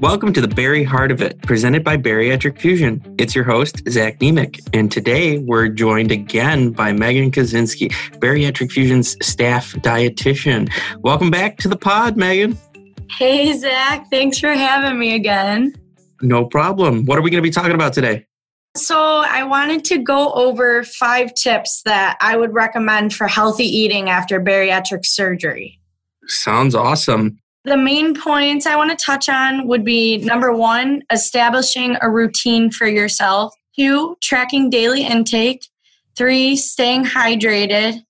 Welcome to The Very Heart of It, presented by Bariatric Fusion. It's your host, Zach Nemick, and today we're joined again by Megan Kaczynski, Bariatric Fusion's staff dietitian. Welcome back to the pod, Megan. Hey, Zach. Thanks for having me again. No problem. What are we going to be talking about today? So I wanted to go over 5 tips that I would recommend for healthy eating after bariatric surgery. Sounds awesome. The main points I want to touch on would be, 1, establishing a routine for yourself. 2, tracking daily intake. 3, staying hydrated.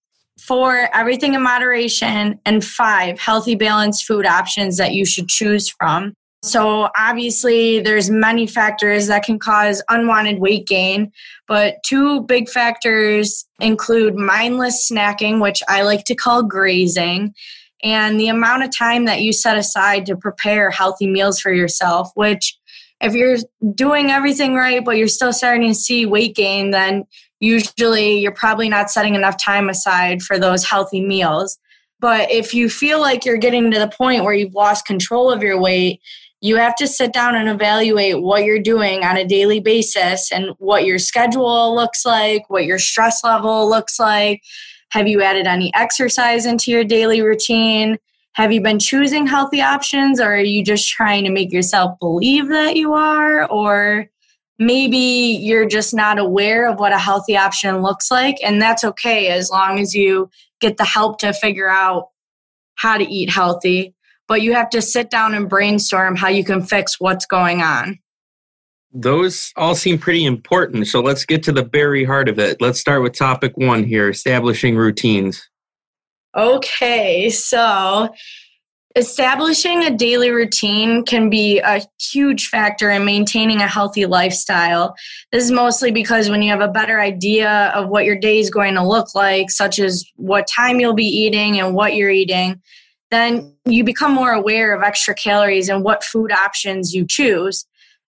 4, everything in moderation. And 5, healthy balanced food options that you should choose from. So obviously, there's many factors that can cause unwanted weight gain, but 2 big factors include mindless snacking, which I like to call grazing, and the amount of time that you set aside to prepare healthy meals for yourself, which if you're doing everything right, but you're still starting to see weight gain, then usually you're probably not setting enough time aside for those healthy meals. But if you feel like you're getting to the point where you've lost control of your weight, you have to sit down and evaluate what you're doing on a daily basis and what your schedule looks like, what your stress level looks like. Have you added any exercise into your daily routine? Have you been choosing healthy options, or are you just trying to make yourself believe that you are? Or maybe you're just not aware of what a healthy option looks like, and that's okay as long as you get the help to figure out how to eat healthy. But you have to sit down and brainstorm how you can fix what's going on. Those all seem pretty important. So let's get to the very heart of it. Let's start with topic 1 here, establishing routines. Okay, so establishing a daily routine can be a huge factor in maintaining a healthy lifestyle. This is mostly because when you have a better idea of what your day is going to look like, such as what time you'll be eating and what you're eating, then you become more aware of extra calories and what food options you choose.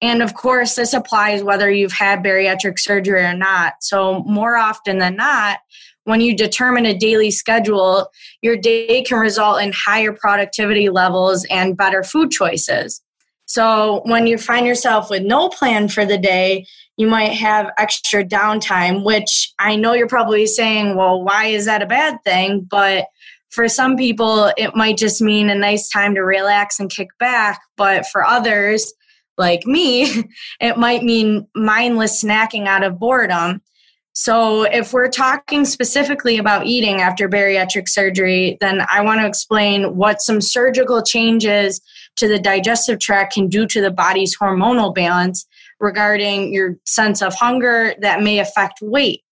And of course, this applies whether you've had bariatric surgery or not. So more often than not, when you determine a daily schedule, your day can result in higher productivity levels and better food choices. So when you find yourself with no plan for the day, you might have extra downtime, which I know you're probably saying, well, why is that a bad thing? But for some people, it might just mean a nice time to relax and kick back. But for others, like me, it might mean mindless snacking out of boredom. So if we're talking specifically about eating after bariatric surgery, then I want to explain what some surgical changes to the digestive tract can do to the body's hormonal balance regarding your sense of hunger that may affect weight.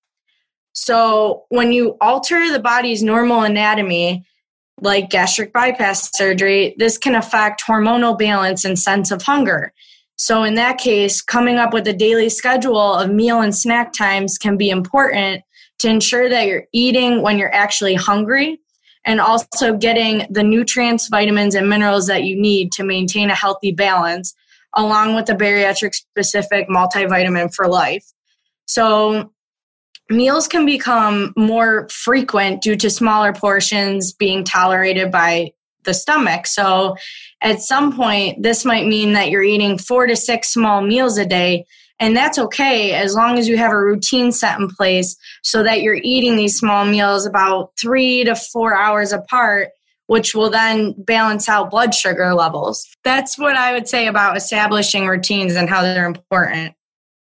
So when you alter the body's normal anatomy, like gastric bypass surgery, this can affect hormonal balance and sense of hunger. So in that case, coming up with a daily schedule of meal and snack times can be important to ensure that you're eating when you're actually hungry and also getting the nutrients, vitamins, and minerals that you need to maintain a healthy balance, along with the bariatric-specific multivitamin for life. So meals can become more frequent due to smaller portions being tolerated by the stomach. So at some point, this might mean that you're eating 4 to 6 small meals a day, and that's okay as long as you have a routine set in place so that you're eating these small meals about 3 to 4 hours apart, which will then balance out blood sugar levels. That's what I would say about establishing routines and how they're important.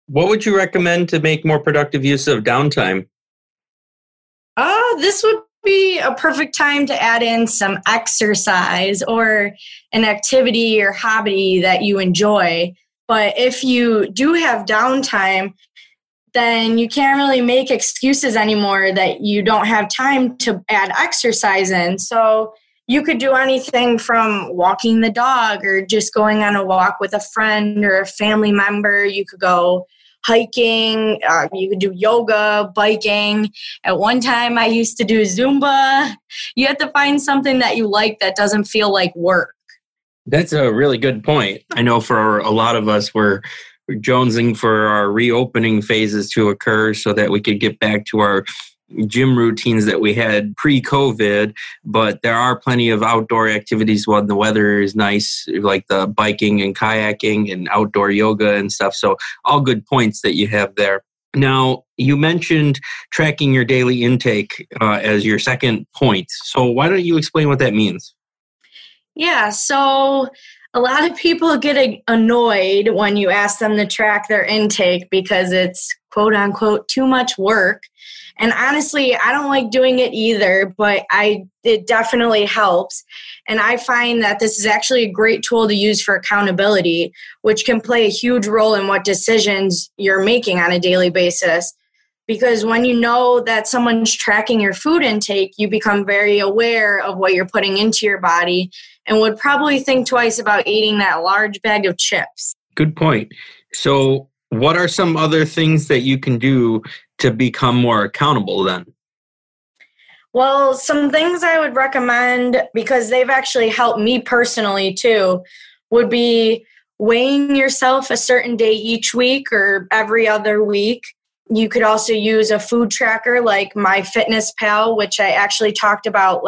What would you recommend to make more productive use of downtime? This would be a perfect time to add in some exercise or an activity or hobby that you enjoy. But if you do have downtime, then you can't really make excuses anymore that you don't have time to add exercise in. So you could do anything from walking the dog or just going on a walk with a friend or a family member. You could go hiking, you could do yoga, biking. At one time, I used to do Zumba. You have to find something that you like that doesn't feel like work. That's a really good point. I know for a lot of us, we're jonesing for our reopening phases to occur so that we could get back to our gym routines that we had pre-COVID, but there are plenty of outdoor activities when the weather is nice, like the biking and kayaking and outdoor yoga and stuff. So all good points that you have there. Now, you mentioned tracking your daily intake as your second point. So why don't you explain what that means? Yeah, so a lot of people get annoyed when you ask them to track their intake because it's quote unquote too much work. And honestly, I don't like doing it either, but it definitely helps. And I find that this is actually a great tool to use for accountability, which can play a huge role in what decisions you're making on a daily basis. Because when you know that someone's tracking your food intake, you become very aware of what you're putting into your body and would probably think twice about eating that large bag of chips. Good point. So what are some other things that you can do to become more accountable then? Well, some things I would recommend, because they've actually helped me personally too, would be weighing yourself a certain day each week or every other week. You could also use a food tracker like MyFitnessPal, which I actually talked about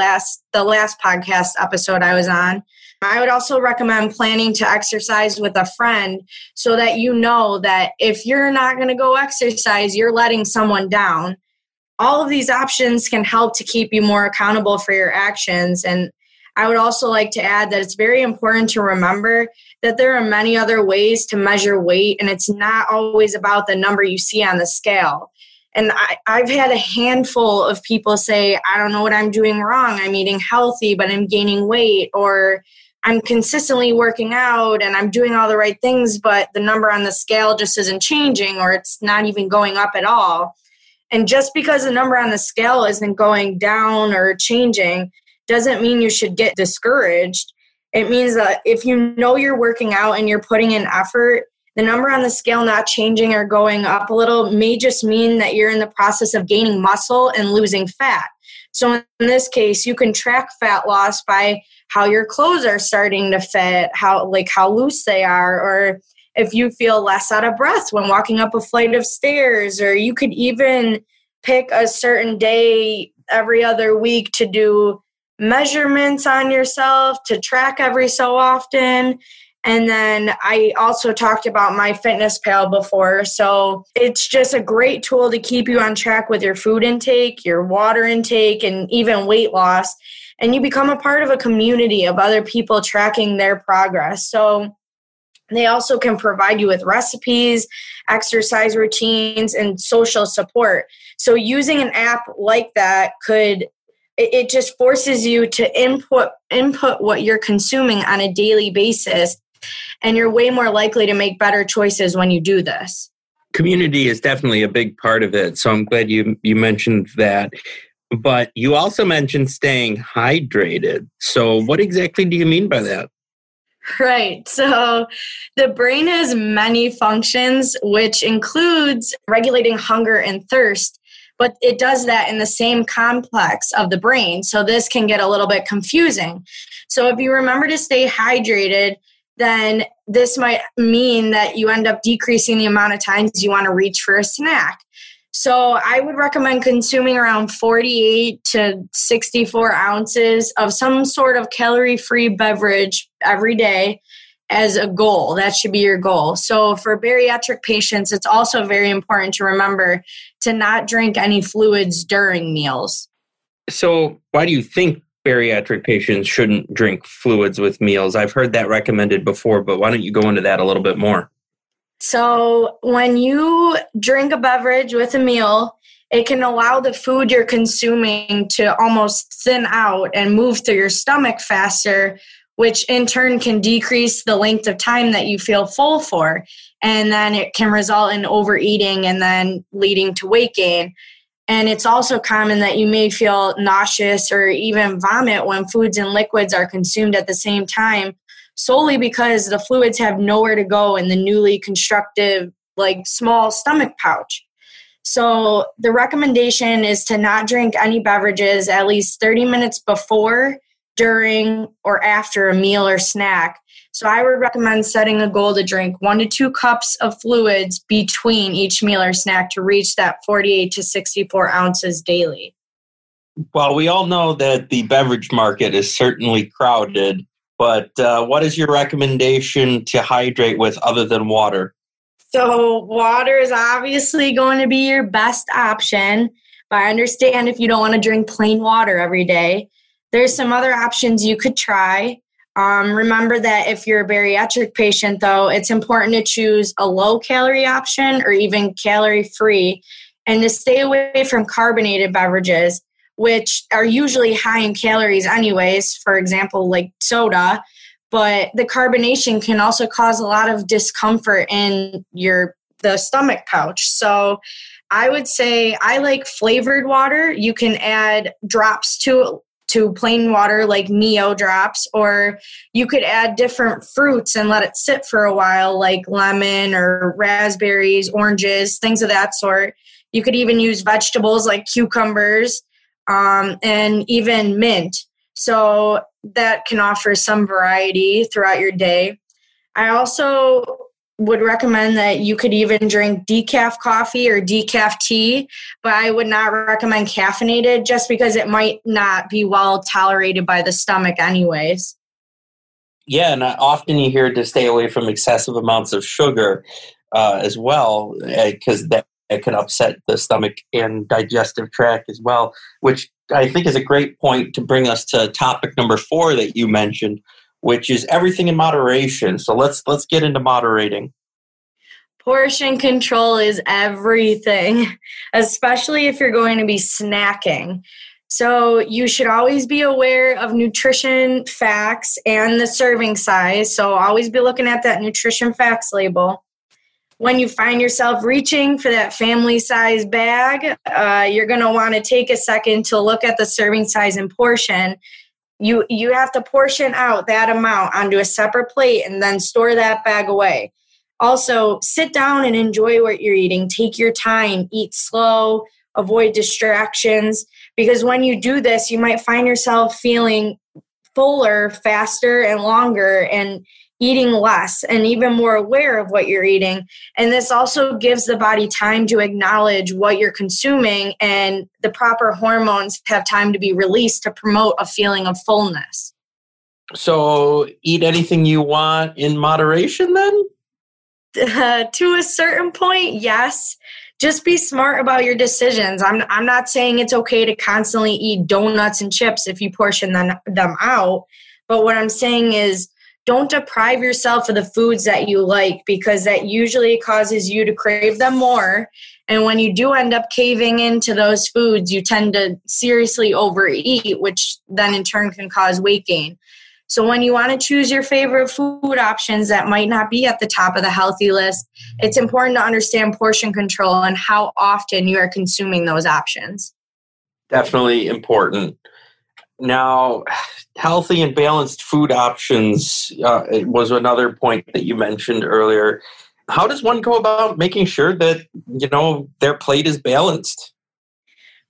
the last podcast episode I was on. I would also recommend planning to exercise with a friend so that you know that if you're not going to go exercise, you're letting someone down. All of these options can help to keep you more accountable for your actions. And I would also like to add that it's very important to remember that there are many other ways to measure weight, and it's not always about the number you see on the scale. And I've had a handful of people say, I don't know what I'm doing wrong. I'm eating healthy, but I'm gaining weight, or I'm consistently working out and I'm doing all the right things, but the number on the scale just isn't changing, or it's not even going up at all. And just because the number on the scale isn't going down or changing doesn't mean you should get discouraged. It means that if you know you're working out and you're putting in effort, the number on the scale not changing or going up a little may just mean that you're in the process of gaining muscle and losing fat. So in this case, you can track fat loss by how your clothes are starting to fit, how loose they are, or if you feel less out of breath when walking up a flight of stairs, or you could even pick a certain day every other week to do measurements on yourself, to track every so often. And then I also talked about MyFitnessPal before. So it's just a great tool to keep you on track with your food intake, your water intake, and even weight loss. And you become a part of a community of other people tracking their progress. So they also can provide you with recipes, exercise routines, and social support. So using an app like that it just forces you to input what you're consuming on a daily basis, and you're way more likely to make better choices when you do this. Community is definitely a big part of it, so I'm glad you mentioned that. But you also mentioned staying hydrated. So what exactly do you mean by that? Right. So the brain has many functions, which includes regulating hunger and thirst. But it does that in the same complex of the brain. So this can get a little bit confusing. So if you remember to stay hydrated, then this might mean that you end up decreasing the amount of times you want to reach for a snack. So I would recommend consuming around 48 to 64 ounces of some sort of calorie-free beverage every day as a goal. That should be your goal. So for bariatric patients, it's also very important to remember to not drink any fluids during meals. So why do you think bariatric patients shouldn't drink fluids with meals? I've heard that recommended before, but why don't you go into that a little bit more? So when you drink a beverage with a meal, it can allow the food you're consuming to almost thin out and move through your stomach faster, which in turn can decrease the length of time that you feel full for. And then it can result in overeating and then leading to weight gain. And it's also common that you may feel nauseous or even vomit when foods and liquids are consumed at the same time, solely because the fluids have nowhere to go in the newly constructed, small stomach pouch. So the recommendation is to not drink any beverages at least 30 minutes before, during, or after a meal or snack, So I would recommend setting a goal to drink 1 to 2 cups of fluids between each meal or snack to reach that 48 to 64 ounces daily. Well, we all know that the beverage market is certainly crowded, but what is your recommendation to hydrate with other than water? So water is obviously going to be your best option, but I understand if you don't want to drink plain water every day. There's some other options you could try. Remember that if you're a bariatric patient, though, it's important to choose a low-calorie option or even calorie-free, and to stay away from carbonated beverages, which are usually high in calories anyways, for example, like soda. But the carbonation can also cause a lot of discomfort in the stomach pouch. So I would say I like flavored water. You can add drops to plain water like Neo drops, or you could add different fruits and let it sit for a while like lemon or raspberries, oranges, things of that sort. You could even use vegetables like cucumbers and even mint. So that can offer some variety throughout your day. I also would recommend that you could even drink decaf coffee or decaf tea, but I would not recommend caffeinated just because it might not be well tolerated by the stomach anyways. Yeah, and often you hear to stay away from excessive amounts of sugar as well, because that can upset the stomach and digestive tract as well, which I think is a great point to bring us to topic number 4 that you mentioned, which is everything in moderation. So let's get into moderating. Portion control is everything, especially if you're going to be snacking. So you should always be aware of nutrition facts and the serving size. So always be looking at that nutrition facts label. When you find yourself reaching for that family size bag, you're going to want to take a second to look at the serving size and portion. You have to portion out that amount onto a separate plate and then store that bag away. Also, sit down and enjoy what you're eating. Take your time, eat slow, avoid distractions, because when you do this, you might find yourself feeling fuller, faster, and longer, and eating less and even more aware of what you're eating. And this also gives the body time to acknowledge what you're consuming, and the proper hormones have time to be released to promote a feeling of fullness. So eat anything you want in moderation then? To a certain point, yes. Just be smart about your decisions. I'm not saying it's okay to constantly eat donuts and chips if you portion them out. But what I'm saying is, don't deprive yourself of the foods that you like, because that usually causes you to crave them more. And when you do end up caving into those foods, you tend to seriously overeat, which then in turn can cause weight gain. So when you want to choose your favorite food options that might not be at the top of the healthy list, it's important to understand portion control and how often you are consuming those options. Definitely important. Now, healthy and balanced food options was another point that you mentioned earlier. How does one go about making sure that, their plate is balanced?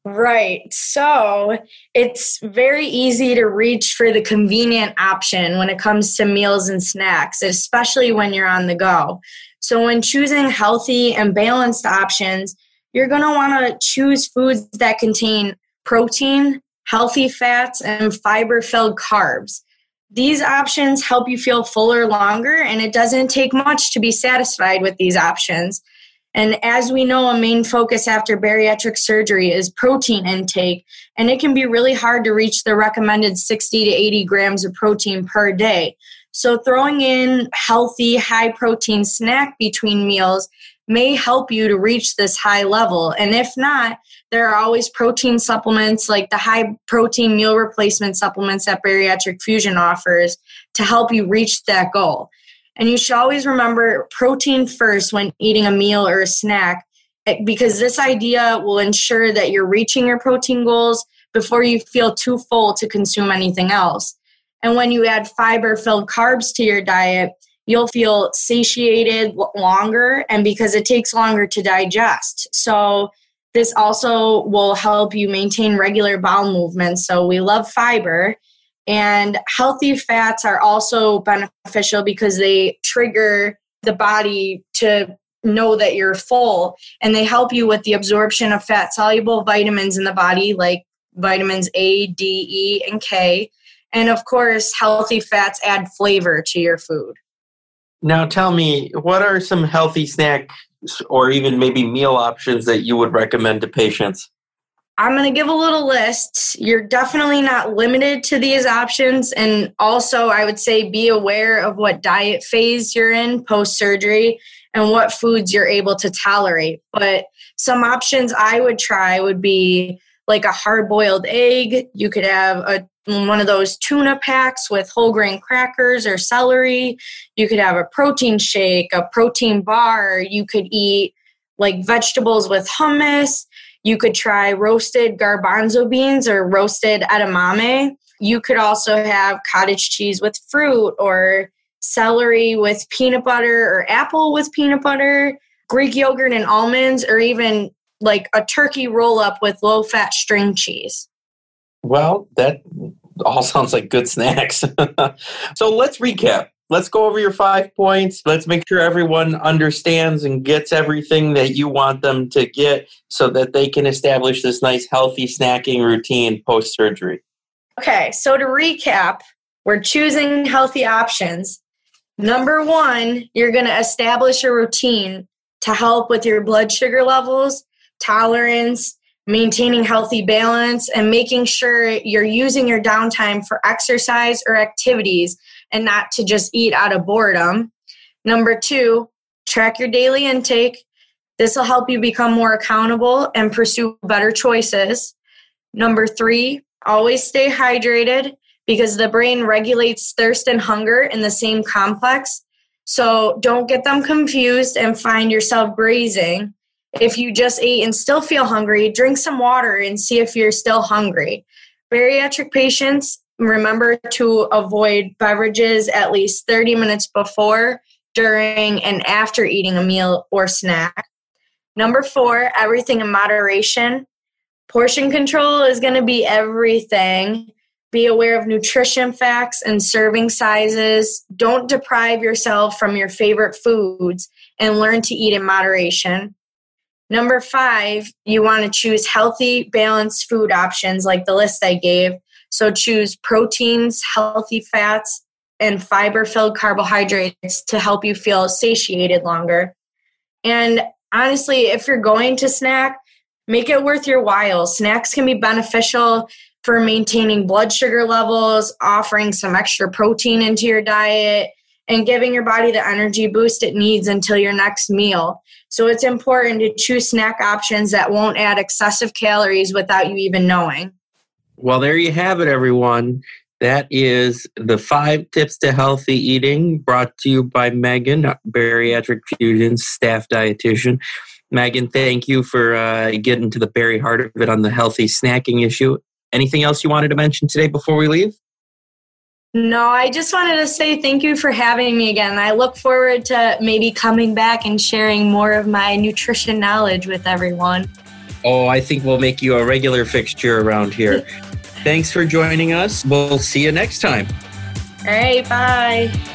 Right. So it's very easy to reach for the convenient option when it comes to meals and snacks, especially when you're on the go. So when choosing healthy and balanced options, you're going to want to choose foods that contain protein, healthy fats, and fiber-filled carbs. These options help you feel fuller longer, and it doesn't take much to be satisfied with these options. And as we know, a main focus after bariatric surgery is protein intake, and it can be really hard to reach the recommended 60 to 80 grams of protein per day. So throwing in healthy, high-protein snack between meals may help you to reach this high level. And if not, there are always protein supplements like the high protein meal replacement supplements that Bariatric Fusion offers to help you reach that goal. And you should always remember protein first when eating a meal or a snack, because this idea will ensure that you're reaching your protein goals before you feel too full to consume anything else. And when you add fiber-filled carbs to your diet, you'll feel satiated longer, and because it takes longer to digest. So this also will help you maintain regular bowel movements. So we love fiber. And healthy fats are also beneficial because they trigger the body to know that you're full, and they help you with the absorption of fat-soluble vitamins in the body, like vitamins A, D, E, and K. And of course, healthy fats add flavor to your food. Now tell me, what are some healthy snacks or even maybe meal options that you would recommend to patients? I'm going to give a little list. You're definitely not limited to these options. And also, I would say be aware of what diet phase you're in post-surgery and what foods you're able to tolerate. But some options I would try would be like a hard-boiled egg. You could have one of those tuna packs with whole grain crackers or celery. You could have a protein shake, a protein bar. You could eat like vegetables with hummus. You could try roasted garbanzo beans or roasted edamame. You could also have cottage cheese with fruit or celery with peanut butter or apple with peanut butter, Greek yogurt and almonds, or even like a turkey roll-up with low-fat string cheese. Well, that all sounds like good snacks. So let's recap. Let's go over your 5 points. Let's make sure everyone understands and gets everything that you want them to get so that they can establish this nice, healthy snacking routine post-surgery. Okay, so to recap, we're choosing healthy options. Number one, you're going to establish a routine to help with your blood sugar levels, tolerance, maintaining healthy balance, and making sure you're using your downtime for exercise or activities and not to just eat out of boredom. Number two, track your daily intake. This will help you become more accountable and pursue better choices. Number three, always stay hydrated because the brain regulates thirst and hunger in the same complex. So don't get them confused and find yourself grazing. If you just ate and still feel hungry, drink some water and see if you're still hungry. Bariatric patients, remember to avoid beverages at least 30 minutes before, during, and after eating a meal or snack. Number four, everything in moderation. Portion control is going to be everything. Be aware of nutrition facts and serving sizes. Don't deprive yourself from your favorite foods and learn to eat in moderation. Number five, you want to choose healthy, balanced food options like the list I gave. So choose proteins, healthy fats, and fiber-filled carbohydrates to help you feel satiated longer. And honestly, if you're going to snack, make it worth your while. Snacks can be beneficial for maintaining blood sugar levels, offering some extra protein into your diet, and giving your body the energy boost it needs until your next meal. So it's important to choose snack options that won't add excessive calories without you even knowing. Well, there you have it, everyone. That is the 5 tips to healthy eating brought to you by Megan, Bariatric Fusion staff dietitian. Megan, thank you for getting to the very heart of it on the healthy snacking issue. Anything else you wanted to mention today before we leave? No, I just wanted to say thank you for having me again. I look forward to maybe coming back and sharing more of my nutrition knowledge with everyone. Oh, I think we'll make you a regular fixture around here. Thanks for joining us. We'll see you next time. All right, bye.